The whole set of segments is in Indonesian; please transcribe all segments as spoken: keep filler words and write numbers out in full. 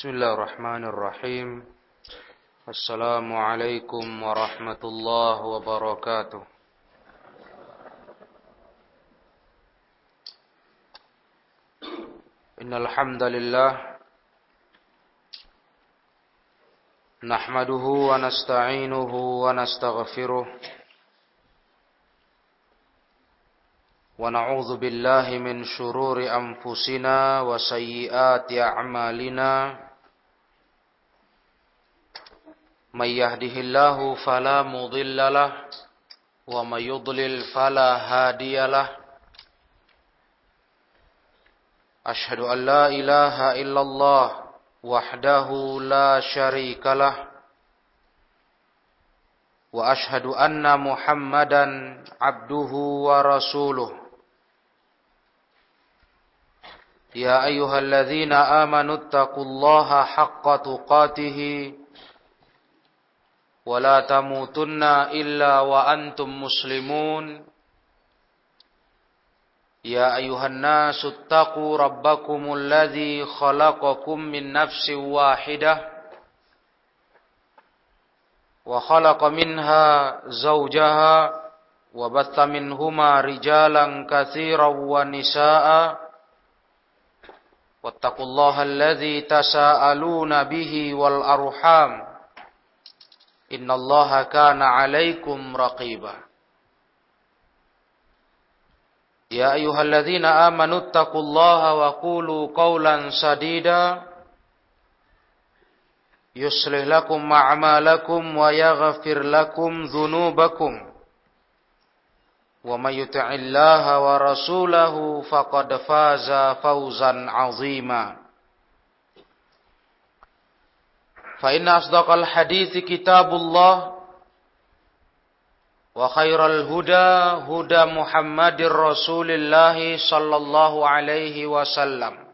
Bismillahirrahmanirrahim. Assalamualaikum warahmatullahi wabarakatuh. Innal hamdalillah nahmaduhu wa nasta'inuhu wa nastaghfiruh wa na'udzu billahi min shururi anfusina wa sayyiati a'malina. May yahdihillahu fala mudilla lah wa may yudlil fala hadiyalah. Ashhadu an la ilaha illallah wahdahu la syarikalah wa ashhadu anna Muhammadan abduhu wa rasuluh. Ya ayyuhalladzina amanu taqullaha haqqa tuqatihi وَلَا تَمُوتُنَّ إِلَّا وَأَنْتُمْ مُسْلِمُونَ يَا أَيُّهَا النَّاسُ اتَّقُوا رَبَّكُمُ الَّذِي خَلَقَكُم مِّن نَّفْسٍ وَاحِدَةٍ وَخَلَقَ مِنْهَا زَوْجَهَا وَبَثَّ مِنْهُمَا رِجَالًا كَثِيرًا وَنِسَاءً وَاتَّقُوا اللَّهَ الَّذِي تَسَاءَلُونَ بِهِ وَالْأَرْحَامَ Innallaha kana alaikum raqiba. Ya ayyuhalladzina amanu taqullaha wa qulu qawlan sadida yuslih lakum a'malakum wa yaghfir lakum dhunubakum wa may yuti'illaha wa rasulahu faqad faza fawzan 'azima. فإن أصدق الحديث كتاب الله وخير الهدى هدى محمد رسول الله صلى الله عليه وسلم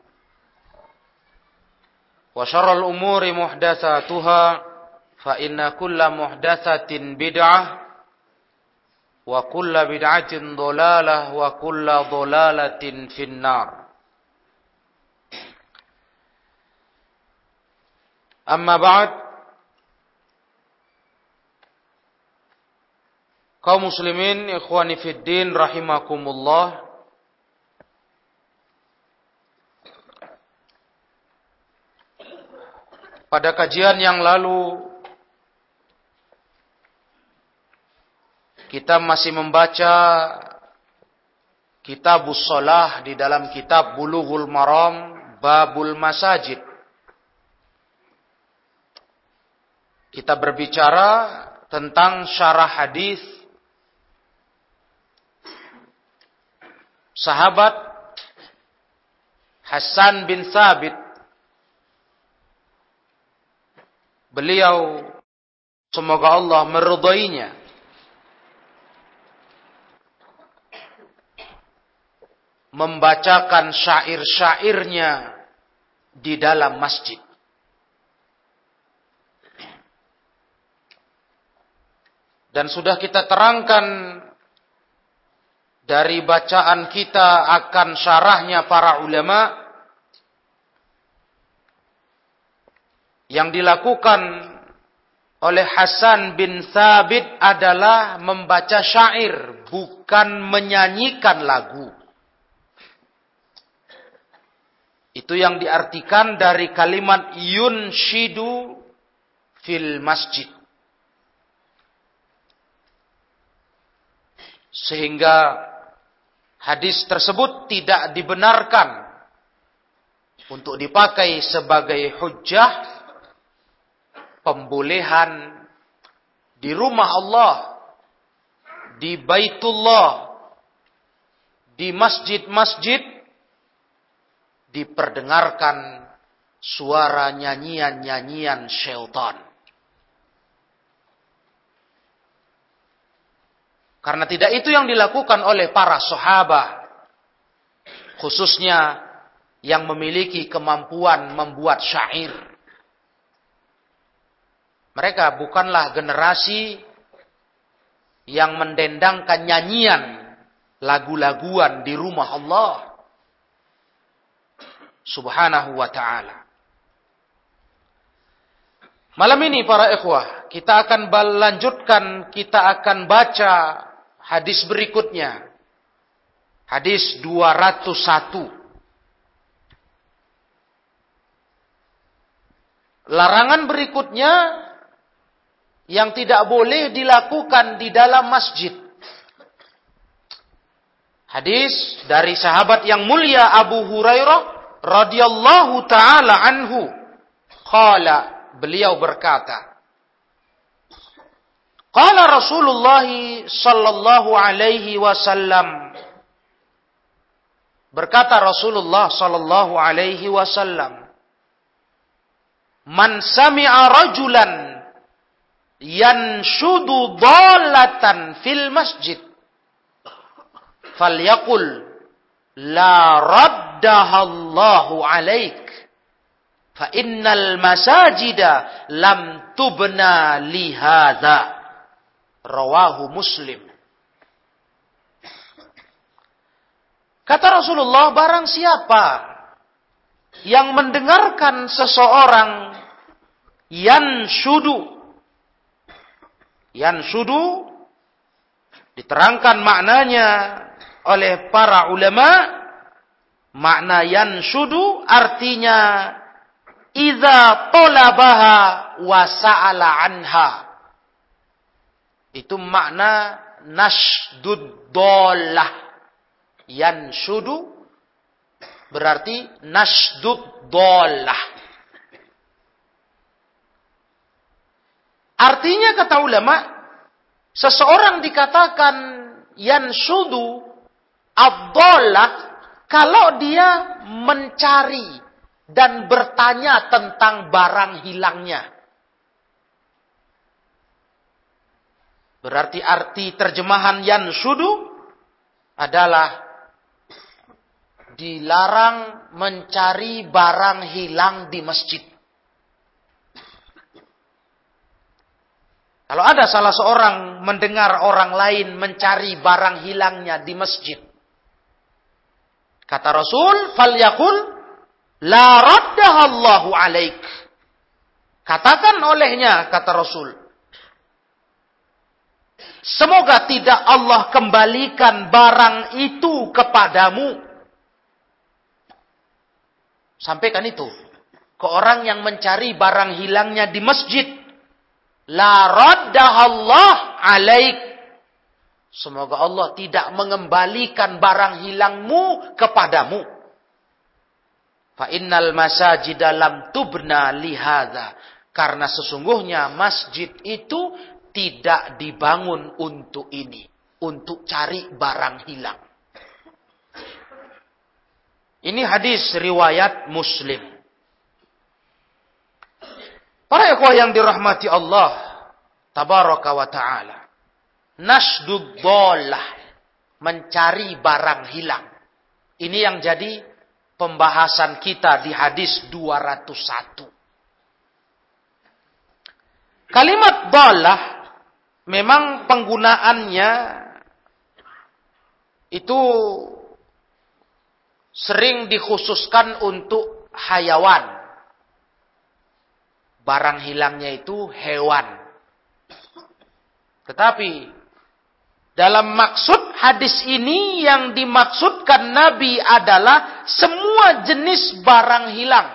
وشر الأمور محدثاتها فإن كل محدثة بدعة وكل بدعة ضلالة وكل ضلالة في النار. Amma ba'd, kaum muslimin ikhwani fiddin rahimakumullah. Pada kajian yang lalu kita masih membaca Kitabus Salah di dalam kitab Bulughul Maram, Babul Masajid. Kita berbicara tentang syarah hadis sahabat Hasan bin Sabit. Beliau, semoga Allah meridainya, membacakan syair-syairnya di dalam masjid. Dan sudah kita terangkan dari bacaan kita akan syarahnya para ulama yang dilakukan oleh Hasan bin Sabit adalah membaca syair, bukan menyanyikan lagu. Itu yang diartikan dari kalimat yunshidu fil masjid. Sehingga hadis tersebut tidak dibenarkan untuk dipakai sebagai hujjah pembolehan di rumah Allah, di Baitullah, di masjid-masjid, diperdengarkan suara nyanyian-nyanyian syaitan. Karena tidak itu yang dilakukan oleh para sahabat, khususnya yang memiliki kemampuan membuat syair. Mereka bukanlah generasi yang mendendangkan nyanyian, lagu-laguan di rumah Allah Subhanahu wa ta'ala. Malam ini para ikhwah, kita akan lanjutkan, kita akan baca hadis berikutnya. Hadis dua ratus satu. Larangan berikutnya yang tidak boleh dilakukan di dalam masjid. Hadis dari sahabat yang mulia Abu Hurairah radhiyallahu taala anhu. Qala, beliau berkata, qala Rasulullah sallallahu alaihi wasallam. Berkata Rasulullah sallallahu alaihi wasallam, man sami'a rajulan yanshudu dhalatan fil masjid falyaqul la raddaha Allahu alaik fa innal masajida lam tubna li hadza rawahu Muslim. Kata Rasulullah, barang siapa yang mendengarkan seseorang yanshudu, yanshudu diterangkan maknanya oleh para ulama, makna yanshudu artinya idza talabaha wa sa'ala anha, itu makna nashdud dollah. Yanshudu berarti nasdud dolah. Artinya kata ulama, seseorang dikatakan yansudu ad-dolah kalau dia mencari dan bertanya tentang barang hilangnya. Berarti arti terjemahan yansudu adalah dilarang mencari barang hilang di masjid. Kalau ada salah seorang mendengar orang lain mencari barang hilangnya di masjid, kata Rasul, falyaqul la raddaha Allahu alaik. Katakan olehnya, kata Rasul, semoga tidak Allah kembalikan barang itu kepadamu. Sampaikan itu ke orang yang mencari barang hilangnya di masjid. La raddahallah alaik. Semoga Allah tidak mengembalikan barang hilangmu kepadamu. Fa innal masajid lam tubna li hadza. Karena sesungguhnya masjid itu tidak dibangun untuk ini, untuk cari barang hilang. Ini hadis riwayat Muslim. Para ikhwah yang dirahmati Allah tabaraka wa ta'ala. Nasdud dhallah, mencari barang hilang. Ini yang jadi pembahasan kita di hadis dua ratus satu. Kalimat dhallah memang penggunaannya itu sering dikhususkan untuk hayawan. Barang hilangnya itu hewan. Tetapi dalam maksud hadis ini yang dimaksudkan Nabi adalah semua jenis barang hilang.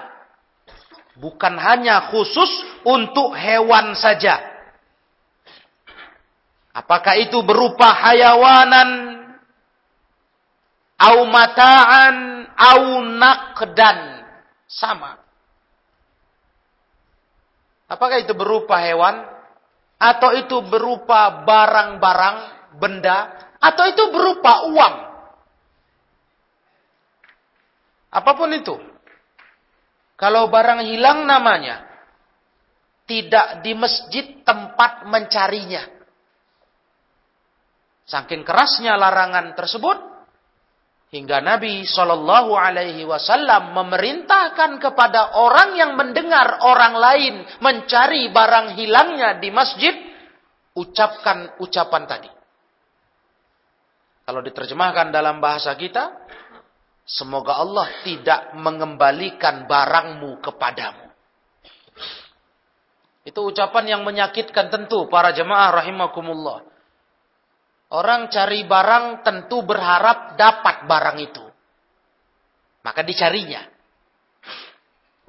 Bukan hanya khusus untuk hewan saja. Apakah itu berupa hayawanan, au mataan, au naqdan, sama. Apakah itu berupa hewan, atau itu berupa barang-barang, benda, atau itu berupa uang. Apapun itu, kalau barang hilang namanya, tidak di masjid tempat mencarinya. Saking kerasnya larangan tersebut, hingga Nabi Shallallahu Alaihi Wasallam memerintahkan kepada orang yang mendengar orang lain mencari barang hilangnya di masjid, ucapkan ucapan tadi. Kalau diterjemahkan dalam bahasa kita, semoga Allah tidak mengembalikan barangmu kepadamu. Itu ucapan yang menyakitkan tentu para jemaah rahimakumullah. Orang cari barang tentu berharap dapat barang itu. Maka dicarinya.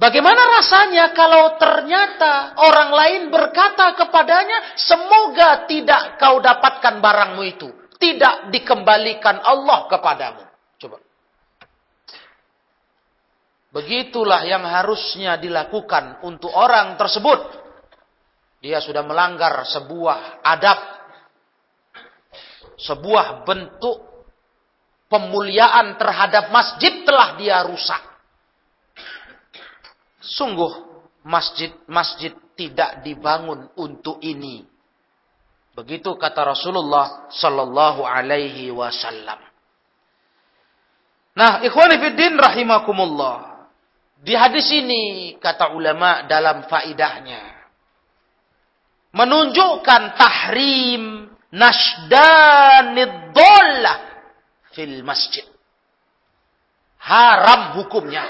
Bagaimana rasanya kalau ternyata orang lain berkata kepadanya, semoga tidak kau dapatkan barangmu itu. Tidak dikembalikan Allah kepadamu. Coba. Begitulah yang harusnya dilakukan untuk orang tersebut. Dia sudah melanggar sebuah adab. Sebuah bentuk pemuliaan terhadap masjid telah dia rusak. Sungguh masjid-masjid tidak dibangun untuk ini. Begitu kata Rasulullah sallallahu alaihi wasallam. Nah, ikhwani fiddin rahimakumullah. Di hadis ini kata ulama dalam faidahnya menunjukkan tahrim nashdanid dhallah fil masjid. Haram hukumnya.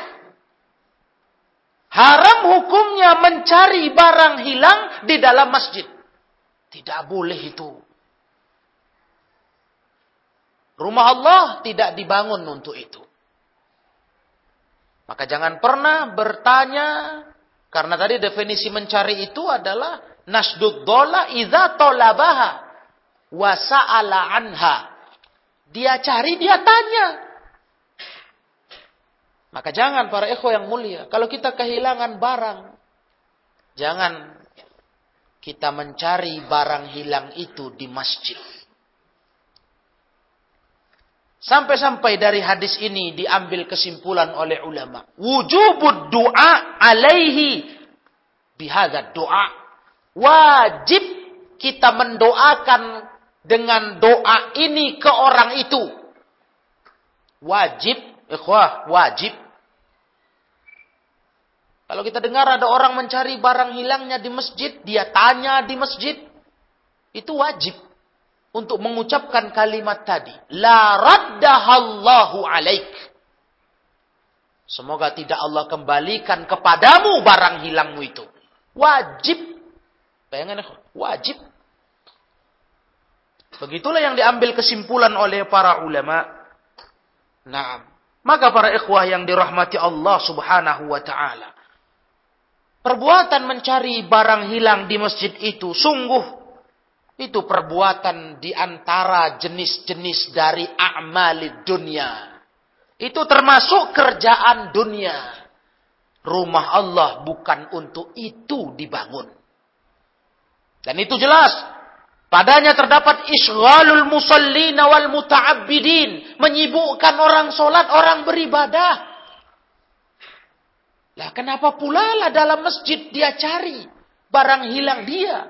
Haram hukumnya mencari barang hilang di dalam masjid. Tidak boleh itu. Rumah Allah tidak dibangun untuk itu. Maka jangan pernah bertanya. Karena tadi definisi mencari itu adalah nasdud dola iza tolabaha wasa'ala anha. Dia cari, dia tanya. Maka jangan para ikhwah yang mulia. Kalau kita kehilangan barang. Jangan kita mencari barang hilang itu di masjid. Sampai-sampai dari hadis ini diambil kesimpulan oleh ulama. Wujubud du'a alaihi bihadzal du'a. Wajib kita mendoakan dengan doa ini ke orang itu. Wajib. Ikhwah, wajib. Kalau kita dengar ada orang mencari barang hilangnya di masjid, dia tanya di masjid, itu wajib untuk mengucapkan kalimat tadi, la raddahallahu alaik. Semoga tidak Allah kembalikan kepadamu barang hilangmu itu. Wajib. Bayangkan, wajib. Begitulah yang diambil kesimpulan oleh para ulama. Naam. Maka para ikhwah yang dirahmati Allah subhanahu wa ta'ala. Perbuatan mencari barang hilang di masjid itu sungguh. Itu perbuatan di antara jenis-jenis dari a'malid dunia. Itu termasuk kerjaan dunia. Rumah Allah bukan untuk itu dibangun. Dan itu jelas. Padanya terdapat ishghalul musallina wal muta'abbidin. Menyibukkan orang sholat, orang beribadah. Lah kenapa pula lah dalam masjid dia cari barang hilang dia?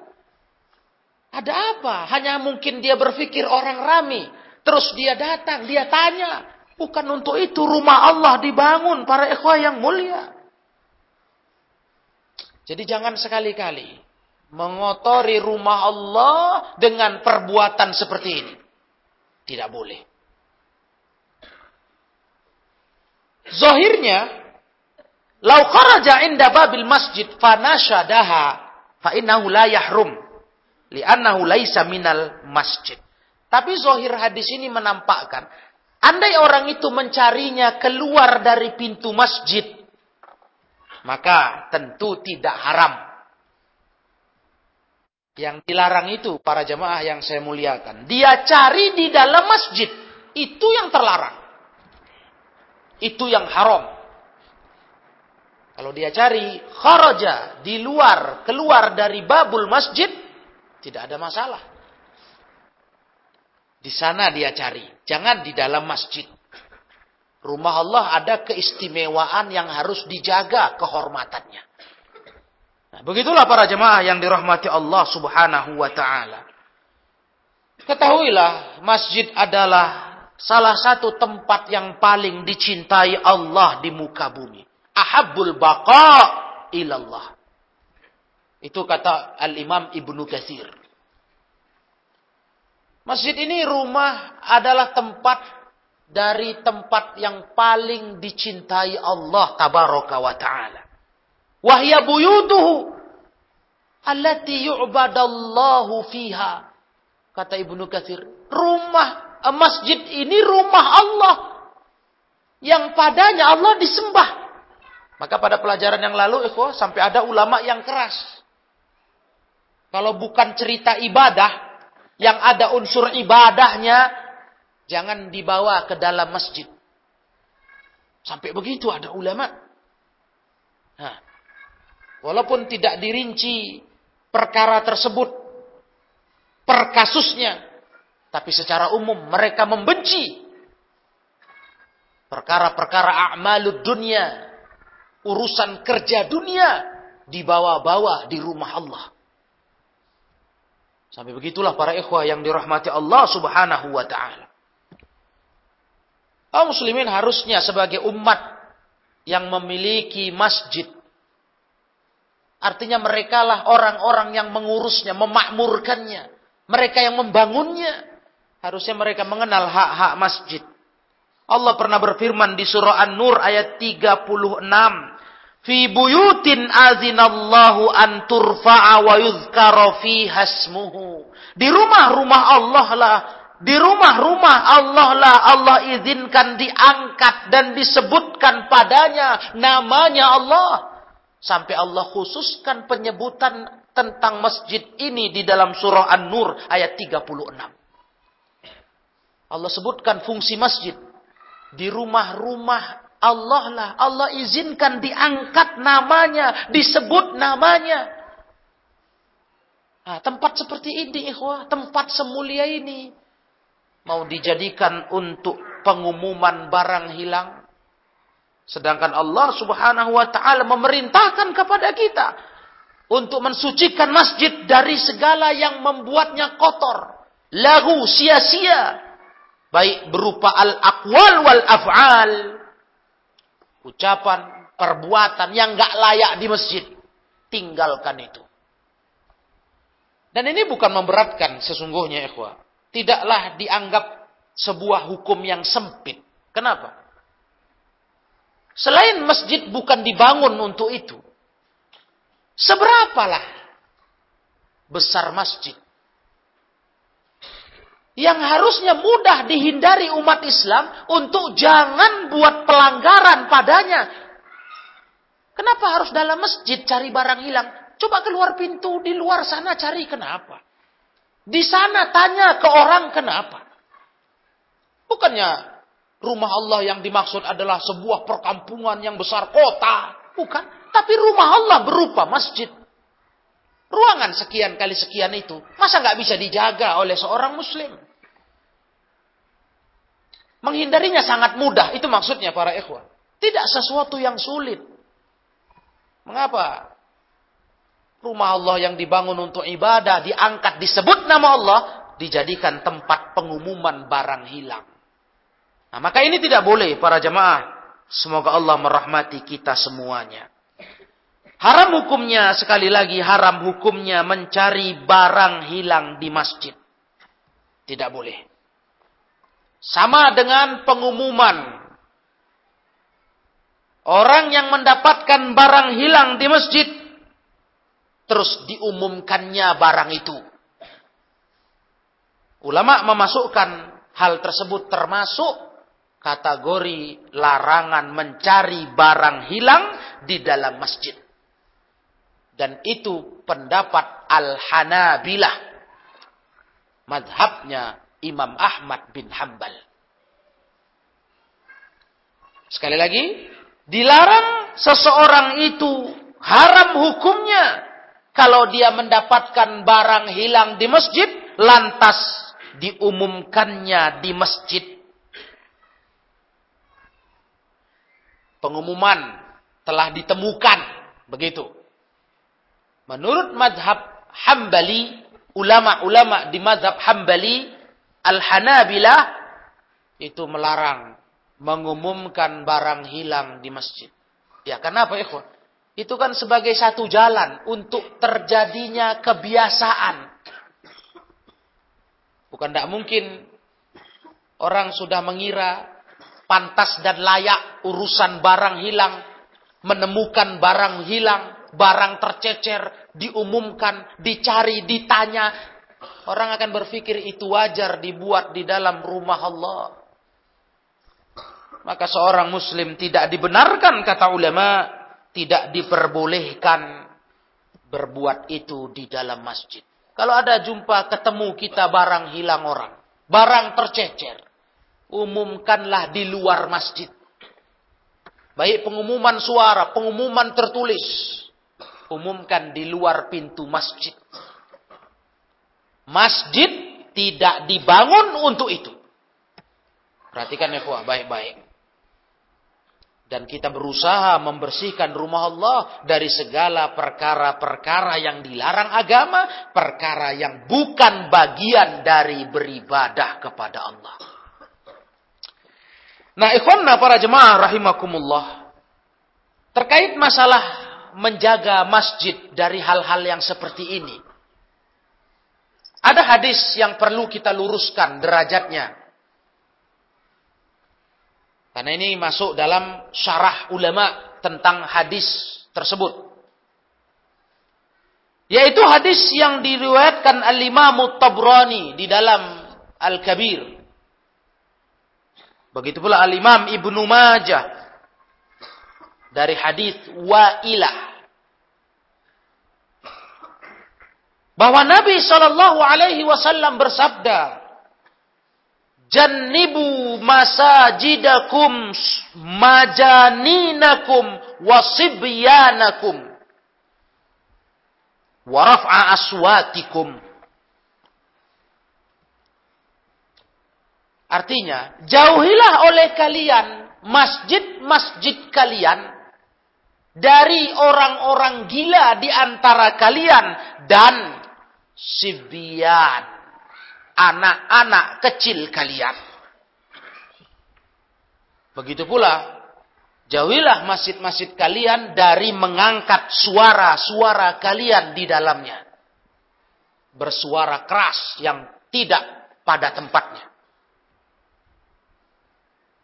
Ada apa? Hanya mungkin dia berpikir orang rame. Terus dia datang, dia tanya. Bukan untuk itu rumah Allah dibangun para ikhwah yang mulia. Jadi jangan sekali-kali mengotori rumah Allah dengan perbuatan seperti ini. Tidak boleh. Zahirnya, lau kharaja inda babil masjid fanashadaha fa innahu la yahrum li'annahu laisa minal masjid. Tapi zahir hadis ini menampakkan andai orang itu mencarinya keluar dari pintu masjid, maka tentu tidak haram. Yang dilarang itu para jemaah yang saya muliakan. Dia cari di dalam masjid. Itu yang terlarang. Itu yang haram. Kalau dia cari kharaja di luar, keluar dari babul masjid, tidak ada masalah. Di sana dia cari. Jangan di dalam masjid. Rumah Allah ada keistimewaan yang harus dijaga kehormatannya. Nah, begitulah para jemaah yang dirahmati Allah subhanahu wa ta'ala. Ketahuilah, masjid adalah salah satu tempat yang paling dicintai Allah di muka bumi. Ahabbul baqa ilallah. Itu kata Al-Imam Ibnu Katsir. Masjid ini rumah adalah tempat dari tempat yang paling dicintai Allah tabaraka wa ta'ala. Wahya buyutuhu allati yu'badallahu fiha. Kata Ibnu Katsir, rumah masjid ini rumah Allah yang padanya Allah disembah. Maka pada pelajaran yang lalu ikhwah, sampai ada ulama yang keras. Kalau bukan cerita ibadah yang ada unsur ibadahnya, jangan dibawa ke dalam masjid. Sampai begitu ada ulama. Nah, walaupun tidak dirinci perkara tersebut, per kasusnya, tapi secara umum mereka membenci perkara-perkara a'malud dunia, urusan kerja dunia dibawa-bawa di rumah Allah. Sampai begitulah para ikhwah yang dirahmati Allah subhanahu wa ta'ala. Kaum muslimin harusnya sebagai umat yang memiliki masjid. Artinya merekalah orang-orang yang mengurusnya, memakmurkannya. Mereka yang membangunnya. Harusnya mereka mengenal hak-hak masjid. Allah pernah berfirman di surah An-Nur ayat tiga puluh enam. Fi buyutin azinallahu an turfa'a wa yuzkara fiha ismuhu. Di rumah-rumah Allah lah. Di rumah-rumah Allah lah Allah izinkan diangkat dan disebutkan padanya namanya Allah. Sampai Allah khususkan penyebutan tentang masjid ini di dalam surah An-Nur ayat tiga puluh enam. Allah sebutkan fungsi masjid. Di rumah-rumah Allah lah Allah izinkan diangkat namanya, disebut namanya. Nah, tempat seperti ini ikhwah, tempat semulia ini mau dijadikan untuk pengumuman barang hilang. Sedangkan Allah subhanahu wa ta'ala memerintahkan kepada kita untuk mensucikan masjid dari segala yang membuatnya kotor, lagu, sia-sia. Baik berupa al-aqwal wal-af'al. Ucapan, perbuatan yang gak layak di masjid. Tinggalkan itu. Dan ini bukan memberatkan sesungguhnya ikhwah. Tidaklah dianggap sebuah hukum yang sempit. Kenapa? Selain masjid bukan dibangun untuk itu. Seberapalah besar masjid. Yang harusnya mudah dihindari umat Islam untuk jangan buat pelanggaran padanya. Kenapa harus dalam masjid cari barang hilang? Coba keluar pintu di luar sana cari kenapa? Di sana tanya ke orang kenapa. Bukannya rumah Allah yang dimaksud adalah sebuah perkampungan yang besar kota. Bukan. Tapi rumah Allah berupa masjid. Ruangan sekian kali sekian itu. Masa nggak bisa dijaga oleh seorang muslim? Menghindarinya sangat mudah. Itu maksudnya para ikhwan. Tidak sesuatu yang sulit. Mengapa? Rumah Allah yang dibangun untuk ibadah, diangkat, disebut nama Allah, dijadikan tempat pengumuman barang hilang. Nah, maka ini tidak boleh para jemaah. Semoga Allah merahmati kita semuanya. Haram hukumnya, sekali lagi haram hukumnya mencari barang hilang di masjid. Tidak boleh. Sama dengan pengumuman. Orang yang mendapatkan barang hilang di masjid, terus diumumkannya barang itu. Ulama memasukkan hal tersebut termasuk kategori larangan mencari barang hilang di dalam masjid. Dan itu pendapat Al-Hanabilah. Mazhabnya Imam Ahmad bin Hanbal. Sekali lagi, dilarang seseorang itu, haram hukumnya kalau dia mendapatkan barang hilang di masjid, lantas diumumkannya di masjid. Pengumuman telah ditemukan. Begitu. Menurut mazhab Hambali, ulama-ulama di mazhab Hambali, Al-Hanabilah, itu melarang mengumumkan barang hilang di masjid. Ya, kenapa ikhwan? Itu kan sebagai satu jalan untuk terjadinya kebiasaan. Bukan tidak mungkin orang sudah mengira pantas dan layak urusan barang hilang, menemukan barang hilang, barang tercecer, diumumkan, dicari, ditanya. Orang akan berpikir itu wajar dibuat di dalam rumah Allah. Maka seorang muslim tidak dibenarkan, kata ulama, tidak diperbolehkan berbuat itu di dalam masjid. Kalau ada jumpa, ketemu kita barang hilang orang, barang tercecer, umumkanlah di luar masjid. Baik pengumuman suara, pengumuman tertulis, umumkan di luar pintu masjid. Masjid tidak dibangun untuk itu. Perhatikan ya ikhwah, baik-baik. Dan kita berusaha membersihkan rumah Allah dari segala perkara-perkara yang dilarang agama, perkara yang bukan bagian dari beribadah kepada Allah. Nah, ikhwanna para jemaah rahimakumullah, terkait masalah menjaga masjid dari hal-hal yang seperti ini, ada hadis yang perlu kita luruskan derajatnya. Karena ini masuk dalam syarah ulama tentang hadis tersebut. Yaitu hadis yang diriwayatkan Al-Imam Tabrani di dalam Al-Kabir. Begitu pula Al-Imam Ibnu Majah dari hadis Wa'ilah, bahwa Nabi sallallahu alaihi wasallam bersabda, "Jannibu masajidakum majaninakum wasibyanakum wa raf'a aswatikum." Artinya, jauhilah oleh kalian masjid-masjid kalian dari orang-orang gila di antara kalian dan sibyan, anak-anak kecil kalian. Begitu pula, jauhilah masjid-masjid kalian dari mengangkat suara-suara kalian di dalamnya, bersuara keras yang tidak pada tempatnya.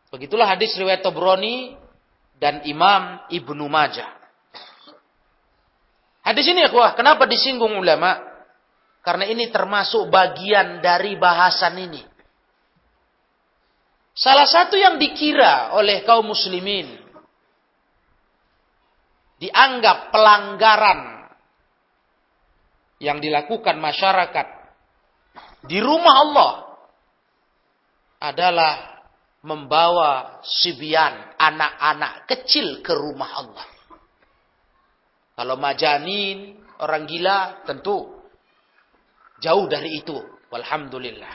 Begitulah hadis riwayat Tabrani dan Imam Ibnu Majah. Hadis ini ya ikhwah, kenapa disinggung ulama? Karena ini termasuk bagian dari bahasan ini. Salah satu yang dikira oleh kaum muslimin, dianggap pelanggaran yang dilakukan masyarakat di rumah Allah adalah membawa sibyan, anak-anak kecil ke rumah Allah. Kalau majanin, orang gila, tentu jauh dari itu. Walhamdulillah.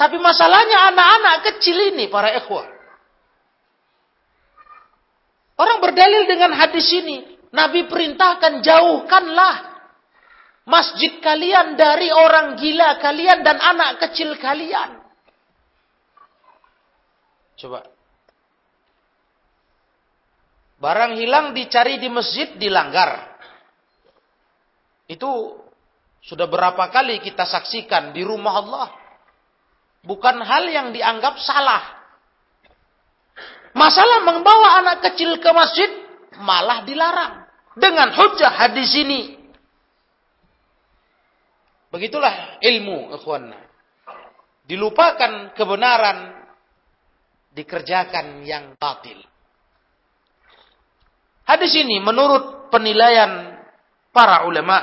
Tapi masalahnya anak-anak kecil ini para ikhwah. Orang berdalil dengan hadis ini. Nabi perintahkan, jauhkanlah masjid kalian dari orang gila kalian dan anak kecil kalian. Coba. Barang hilang dicari di masjid dilanggar. Itu sudah berapa kali kita saksikan di rumah Allah. Bukan hal yang dianggap salah. Masalah membawa anak kecil ke masjid malah dilarang dengan hujah hadis ini. Begitulah ilmu, ikhwanna. Dilupakan kebenaran, dikerjakan yang batil. Hadis ini menurut penilaian para ulama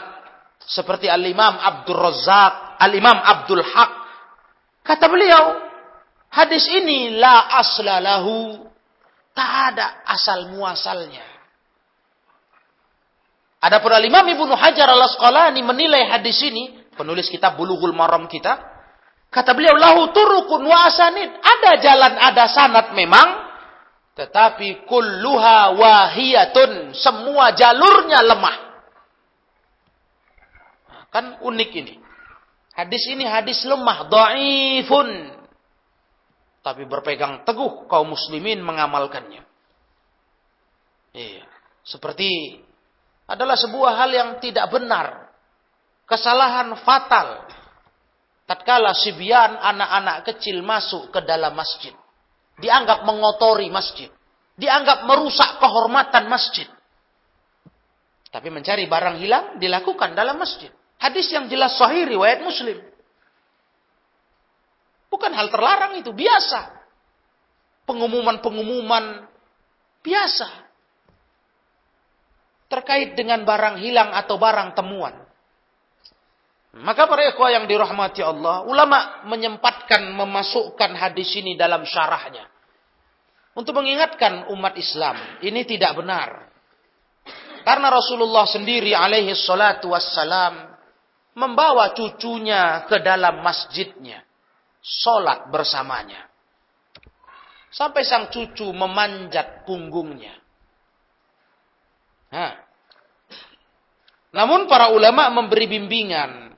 seperti Al-Imam Abdurrazzaq, Al-Imam Abdul Haq, kata beliau, hadis ini la asla lahu, tak ada asal muasalnya. Adapun Al-Imam Ibnu Hajar Al-Asqalani menilai hadis ini, penulis kitab Bulughul Maram kita, kata beliau, lahu turukun wa asanid. Ada jalan, ada sanad memang. Tetapi kulluha wahiyatun. Semua jalurnya lemah. Kan unik ini. Hadis ini hadis lemah. Dhaifun. Tapi berpegang teguh kaum muslimin mengamalkannya. Iya. Seperti adalah sebuah hal yang tidak benar. Kesalahan fatal. Tatkala sibyan, anak-anak kecil masuk ke dalam masjid. Dianggap mengotori masjid. Dianggap merusak kehormatan masjid. Tapi mencari barang hilang dilakukan dalam masjid. Hadis yang jelas sahih riwayat Muslim. Bukan hal terlarang itu, biasa. Pengumuman-pengumuman biasa terkait dengan barang hilang atau barang temuan. Maka para ikhwah yang dirahmati Allah, ulama menyempatkan memasukkan hadis ini dalam syarahnya untuk mengingatkan umat Islam, ini tidak benar. Karena Rasulullah sendiri alaihi salatu wassalam membawa cucunya ke dalam masjidnya, sholat bersamanya. Sampai sang cucu memanjat punggungnya. Nah. Namun para ulama memberi bimbingan.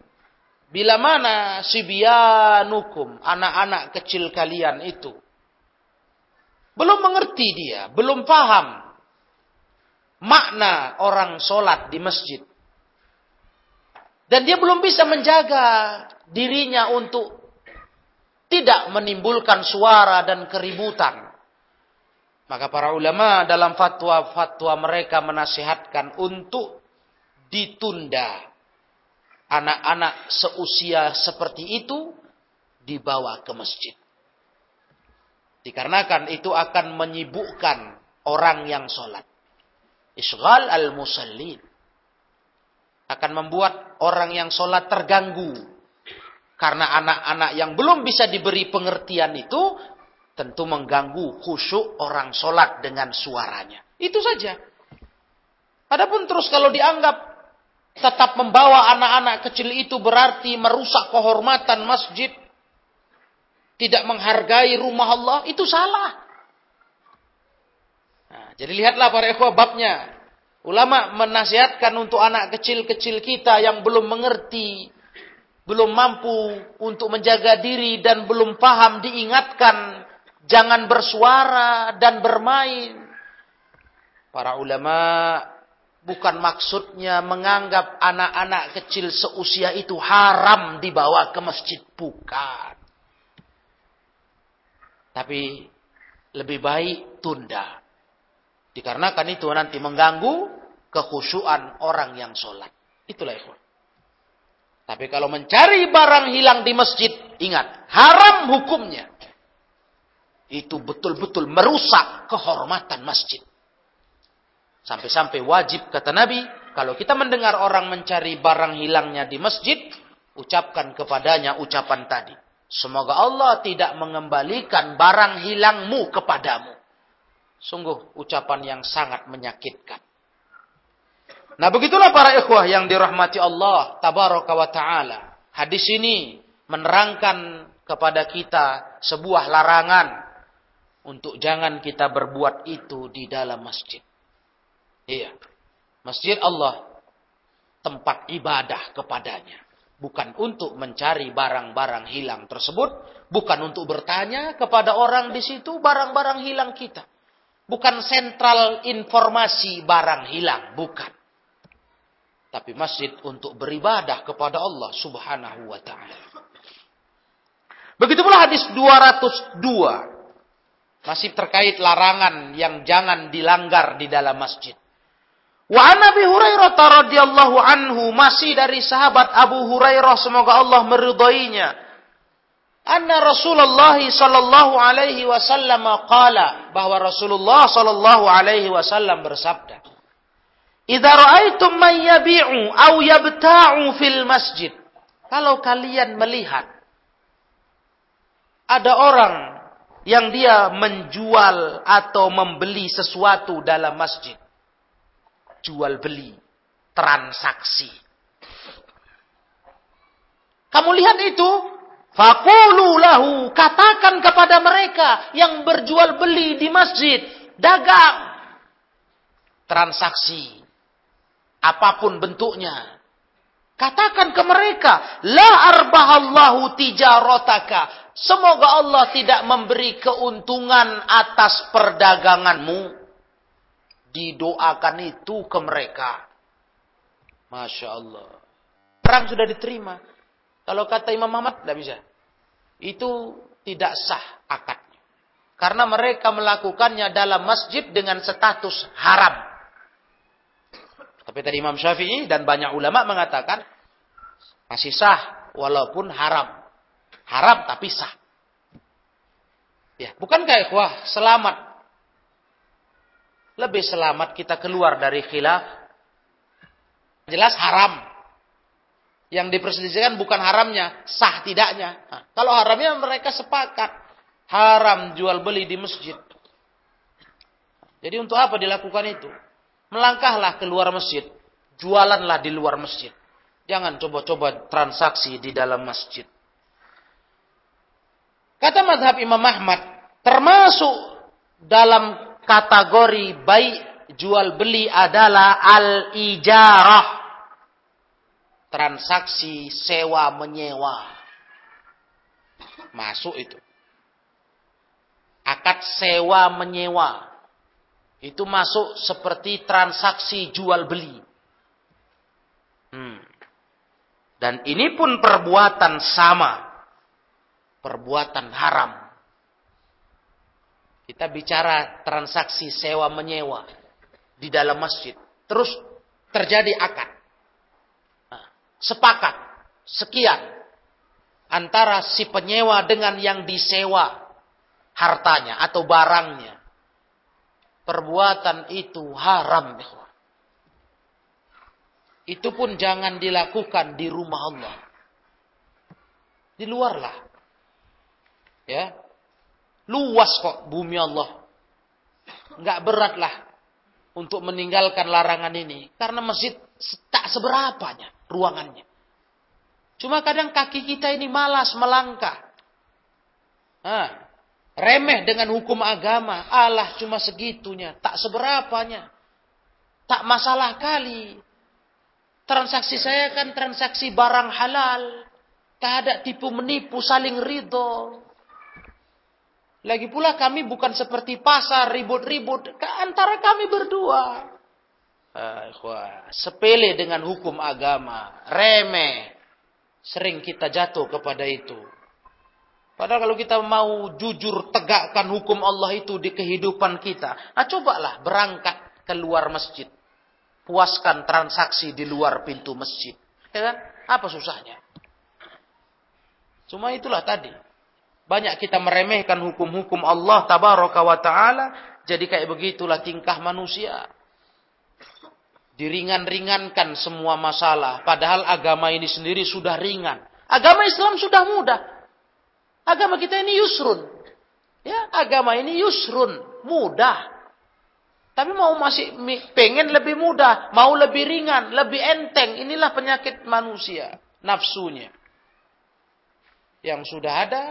Bila mana sibyanukum, anak-anak kecil kalian itu. Belum mengerti dia, belum paham makna orang sholat di masjid. Dan dia belum bisa menjaga dirinya untuk tidak menimbulkan suara dan keributan. Maka para ulama dalam fatwa-fatwa mereka menasihatkan untuk ditunda. Anak-anak seusia seperti itu dibawa ke masjid. Dikarenakan itu akan menyibukkan orang yang sholat. Ishghal al-musallin. Akan membuat orang yang sholat terganggu. Karena anak-anak yang belum bisa diberi pengertian itu, tentu mengganggu khusyuk orang sholat dengan suaranya. Itu saja. Adapun terus kalau dianggap tetap membawa anak-anak kecil itu berarti merusak kehormatan masjid. Tidak menghargai rumah Allah. Itu salah. Nah, jadi lihatlah para ikhwah babnya. Ulama menasihatkan untuk anak kecil-kecil kita yang belum mengerti. Belum mampu untuk menjaga diri dan belum paham diingatkan. Jangan bersuara dan bermain. Para ulama bukan maksudnya menganggap anak-anak kecil seusia itu haram dibawa ke masjid. Bukan. Tapi lebih baik tunda. Dikarenakan itu nanti mengganggu kekhusyuan orang yang sholat. Itulah ikhwan. Tapi kalau mencari barang hilang di masjid, ingat, haram hukumnya. Itu betul-betul merusak kehormatan masjid. Sampai-sampai wajib, kata Nabi, kalau kita mendengar orang mencari barang hilangnya di masjid, ucapkan kepadanya ucapan tadi. Semoga Allah tidak mengembalikan barang hilangmu kepadamu. Sungguh ucapan yang sangat menyakitkan. Nah begitulah para ikhwah yang dirahmati Allah tabaraka wa ta'ala. Hadis ini menerangkan kepada kita sebuah larangan. Untuk jangan kita berbuat itu di dalam masjid. Iya. Masjid Allah tempat ibadah kepadanya. Bukan untuk mencari barang-barang hilang tersebut. Bukan untuk bertanya kepada orang di situ barang-barang hilang kita. Bukan sentral informasi barang hilang. Bukan. Tapi masjid untuk beribadah kepada Allah subhanahu wa ta'ala. Begitu pula hadis dua ratus dua. Masih terkait larangan yang jangan dilanggar di dalam masjid. Wa an Abi Hurairah radhiyallahu anhu, masih dari sahabat Abu Hurairah semoga Allah meridainya. Anna Rasulullah sallallahu alaihi wasallam qala, bahwa Rasulullah sallallahu alaihi wasallam bersabda, "Idza ra'aitum may yabi'u aw yabta'u fil masjid." Kalau kalian melihat ada orang yang dia menjual atau membeli sesuatu dalam masjid. Jual beli, transaksi. Kamu lihat itu, faqulu lahu, katakan kepada mereka yang berjual beli di masjid, dagang, transaksi, apapun bentuknya. Katakan ke mereka, la arbahallahu tijarataka, semoga Allah tidak memberi keuntungan atas perdaganganmu. Didoakan itu ke mereka. Masya Allah. Perang sudah diterima. Kalau kata Imam Ahmad, tidak bisa. Itu tidak sah akadnya. Karena mereka melakukannya dalam masjid dengan status haram. Tapi tadi Imam Syafi'i dan banyak ulama mengatakan masih sah walaupun haram. Haram tapi sah. Ya, bukankah ikhwah selamat? Lebih selamat kita keluar dari khilaf. Jelas haram. Yang diperselisihkan bukan haramnya, sah tidaknya. Nah, kalau haramnya mereka sepakat. Haram jual beli di masjid. Jadi untuk apa dilakukan itu? Melangkahlah keluar masjid, jualanlah di luar masjid. Jangan coba-coba transaksi di dalam masjid. Kata mazhab Imam Ahmad, termasuk dalam kategori baik jual beli adalah al-ijarah. Transaksi sewa menyewa. Masuk itu. Akad sewa menyewa. Itu masuk seperti transaksi jual-beli. Hmm. Dan ini pun perbuatan sama. Perbuatan haram. Kita bicara transaksi sewa-menyewa. Di dalam masjid. Terus terjadi akad. Nah, sepakat. Sekian. Antara si penyewa dengan yang disewa. Hartanya atau barangnya. Perbuatan itu haram. Itu pun jangan dilakukan di rumah Allah. Di luarlah. Ya. Luas kok bumi Allah. Enggak beratlah untuk meninggalkan larangan ini. Karena masjid tak seberapanya ruangannya. Cuma kadang kaki kita ini malas melangkah. Nah. Remeh dengan hukum agama. Allah cuma segitunya. Tak seberapanya. Tak masalah kali. Transaksi saya kan transaksi barang halal. Tak ada tipu menipu. Saling ridho. Lagi pula kami bukan seperti pasar. Ribut-ribut. Antara kami berdua. Sepele dengan hukum agama. Remeh. Sering kita jatuh kepada itu. Padahal kalau kita mau jujur tegakkan hukum Allah itu di kehidupan kita. Nah cobalah berangkat keluar masjid. Puaskan transaksi di luar pintu masjid. Ya kan? Apa susahnya? Cuma itulah tadi. Banyak kita meremehkan hukum-hukum Allah tabaraka wa ta'ala. Jadi kayak begitulah tingkah manusia. Diringan-ringankan semua masalah. Padahal agama ini sendiri sudah ringan. Agama Islam sudah mudah. Agama kita ini yusrun. Ya, agama ini yusrun, mudah. Tapi mau masih pengen lebih mudah, mau lebih ringan, lebih enteng. Inilah penyakit manusia, nafsunya. Yang sudah ada,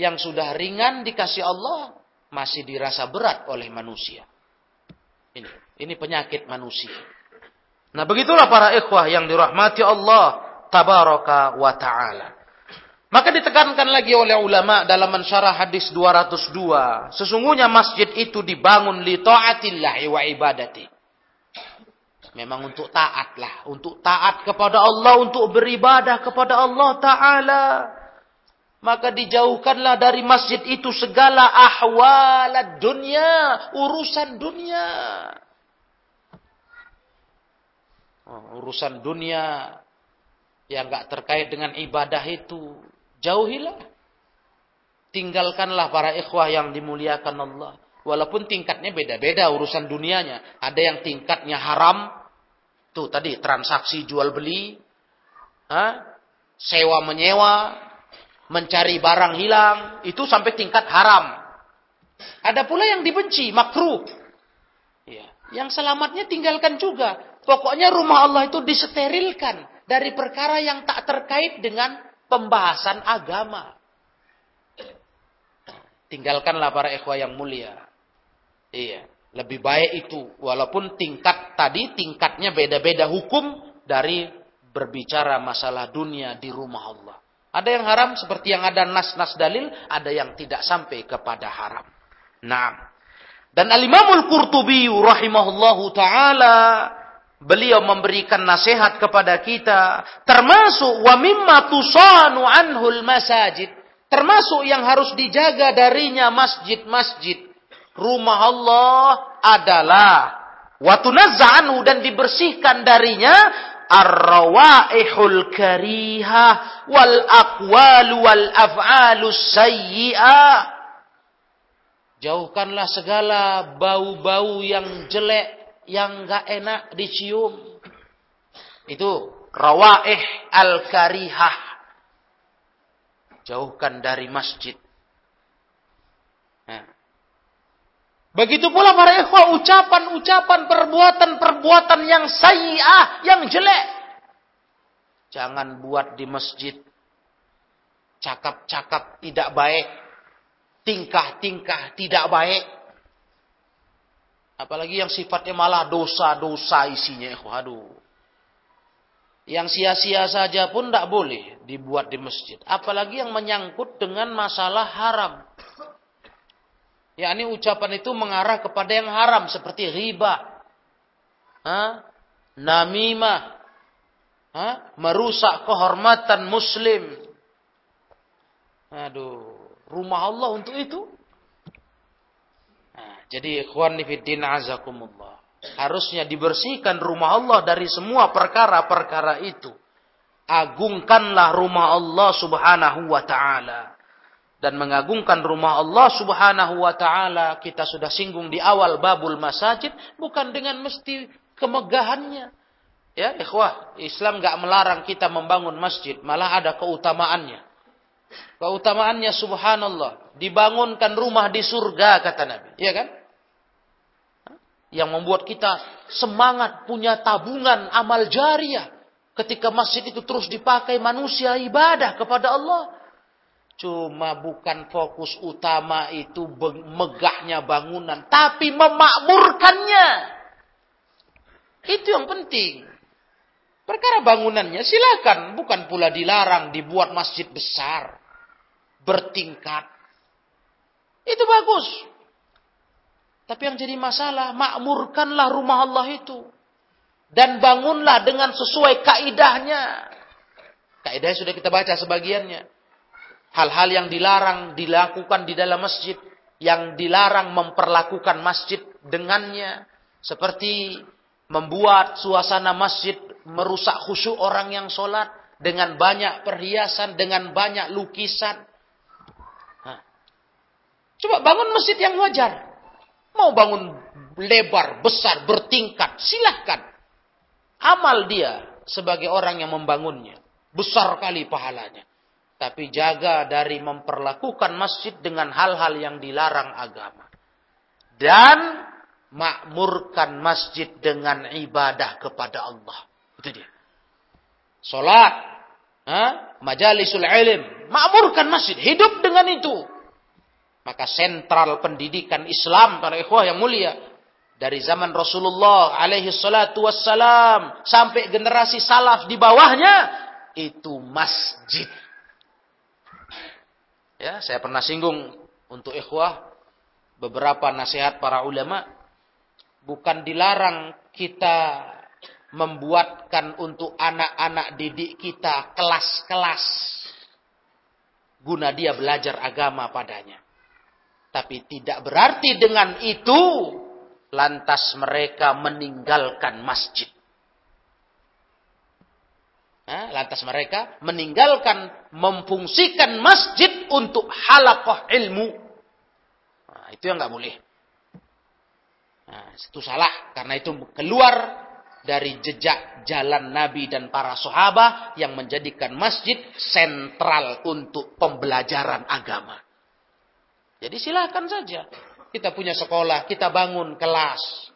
yang sudah ringan dikasih Allah, masih dirasa berat oleh manusia. Ini, ini penyakit manusia. Nah, begitulah para ikhwah yang dirahmati Allah tabaraka wa ta'ala. Maka ditekankan lagi oleh ulama dalam mensyarah hadis dua ratus dua. Sesungguhnya masjid itu dibangun li ta'atillahi wa ibadati. Memang untuk taatlah. Untuk taat kepada Allah. Untuk beribadah kepada Allah Ta'ala. Maka dijauhkanlah dari masjid itu segala ahwalad dunia. Urusan dunia. Oh, urusan dunia. Yang gak terkait dengan ibadah itu. Jauhilah. Tinggalkanlah para ikhwah yang dimuliakan Allah. Walaupun tingkatnya beda-beda urusan dunianya. Ada yang tingkatnya haram. Tuh tadi transaksi jual beli. Ha? Sewa menyewa. Mencari barang hilang. Itu sampai tingkat haram. Ada pula yang dibenci. Makruh. Ya. Yang selamatnya tinggalkan juga. Pokoknya rumah Allah itu disterilkan. Dari perkara yang tak terkait dengan pembahasan agama. Tinggalkanlah para ikhwah yang mulia. Iya, lebih baik itu. Walaupun tingkat tadi tingkatnya beda-beda hukum dari berbicara masalah dunia di rumah Allah. Ada yang haram seperti yang ada nas-nas dalil, ada yang tidak sampai kepada haram. Nah, dan Al-Imam Al-Qurtubi rahimahullahu taala beliau memberikan nasihat kepada kita, termasuk wa mimma tusanu anhul masajid, termasuk yang harus dijaga darinya masjid-masjid rumah Allah adalah wa tunazza'anhu, dan dibersihkan darinya ar-rawaihul karihah wal aqwalu wal af'alus sayyi'ah. Jauhkanlah segala bau-bau yang jelek, yang enggak enak dicium. Itu rawaih al-karihah. Jauhkan dari masjid. Nah. Begitu pula para ikhwah, ucapan-ucapan, perbuatan-perbuatan yang sayyi'ah, yang jelek. Jangan buat di masjid. Cakap-cakap tidak baik. Tingkah-tingkah tidak baik. Apalagi yang sifatnya malah dosa-dosa isinya. Waduh. Yang sia-sia saja pun tidak boleh dibuat di masjid. Apalagi yang menyangkut dengan masalah haram. Yakni ucapan itu mengarah kepada yang haram. Seperti riba. Ha? Namimah. Ha? Merusak kehormatan muslim. Aduh. Rumah Allah untuk itu. Nah, jadi ikhwan fiddin azakumullah. Harusnya dibersihkan rumah Allah dari semua perkara-perkara itu. Agungkanlah rumah Allah subhanahu wa ta'ala. Dan mengagungkan rumah Allah subhanahu wa ta'ala, kita sudah singgung di awal babul masajid, bukan dengan mesti kemegahannya. Ya, ikhwah, Islam gak melarang kita membangun masjid. Malah ada keutamaannya. Keutamaannya subhanallah, dibangunkan rumah di surga kata Nabi, iya kan? Yang membuat kita semangat punya tabungan amal jariah ketika masjid itu terus dipakai manusia ibadah kepada Allah. Cuma bukan fokus utama itu megahnya bangunan, tapi memakmurkannya. Itu yang penting. Perkara bangunannya silakan, bukan pula dilarang dibuat masjid besar, bertingkat. Itu bagus. Tapi yang jadi masalah, makmurkanlah rumah Allah itu. Dan bangunlah dengan sesuai kaidahnya. Kaidahnya sudah kita baca sebagiannya. Hal-hal yang dilarang dilakukan di dalam masjid. Yang dilarang memperlakukan masjid dengannya. Seperti membuat suasana masjid merusak khusyuk orang yang sholat dengan banyak perhiasan, dengan banyak lukisan. Hah. Coba bangun masjid yang wajar. Mau bangun lebar, besar, bertingkat, silahkan. Amal dia sebagai orang yang membangunnya. Besar kali pahalanya. Tapi jaga dari memperlakukan masjid dengan hal-hal yang dilarang agama. Dan makmurkan masjid dengan ibadah kepada Allah. Itu dia. Salat, majalisul ilm, makmurkan masjid, hidup dengan itu. Maka sentral pendidikan Islam para ikhwah yang mulia, dari zaman Rasulullah alaihi salatu wassalam sampai generasi salaf di bawahnya, itu masjid. Ya, saya pernah singgung untuk ikhwah beberapa nasihat para ulama. Bukan dilarang kita membuatkan untuk anak-anak didik kita kelas-kelas guna dia belajar agama padanya. Tapi tidak berarti dengan itu lantas mereka meninggalkan masjid. Nah, lantas mereka meninggalkan memfungsikan masjid untuk halaqah ilmu. Nah, itu yang nggak boleh. Nah, itu salah karena itu keluar dari jejak jalan Nabi dan para sahabat yang menjadikan masjid sentral untuk pembelajaran agama. Jadi silakan saja. Kita punya sekolah, kita bangun kelas.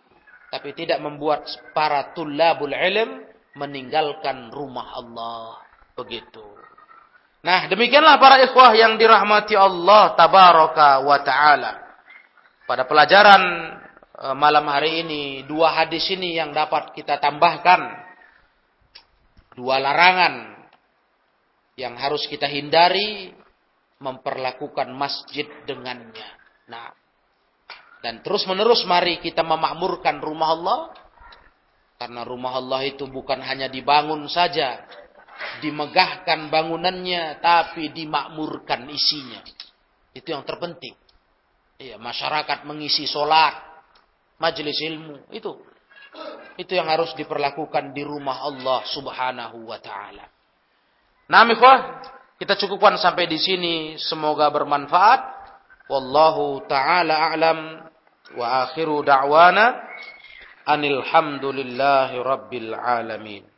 Tapi tidak membuat para tulabul ilm meninggalkan rumah Allah. Begitu. Nah, demikianlah para ikhwah yang dirahmati Allah tabaraka wa ta'ala. Pada pelajaran malam hari ini, dua hadis ini yang dapat kita tambahkan. Dua larangan yang harus kita hindari, memperlakukan masjid dengannya. Nah, dan terus menerus mari kita memakmurkan rumah Allah. Karena rumah Allah itu bukan hanya dibangun saja, dimegahkan bangunannya, tapi dimakmurkan isinya. Itu yang terpenting. Iya, masyarakat mengisi solat, majelis ilmu, itu Itu yang harus diperlakukan di rumah Allah Subhanahu wa taala. Nah, ikhwah, kita cukupkan sampai di sini, semoga bermanfaat. Wallahu taala a'lam wa akhiru da'wana anil hamdulillahi rabbil alamin.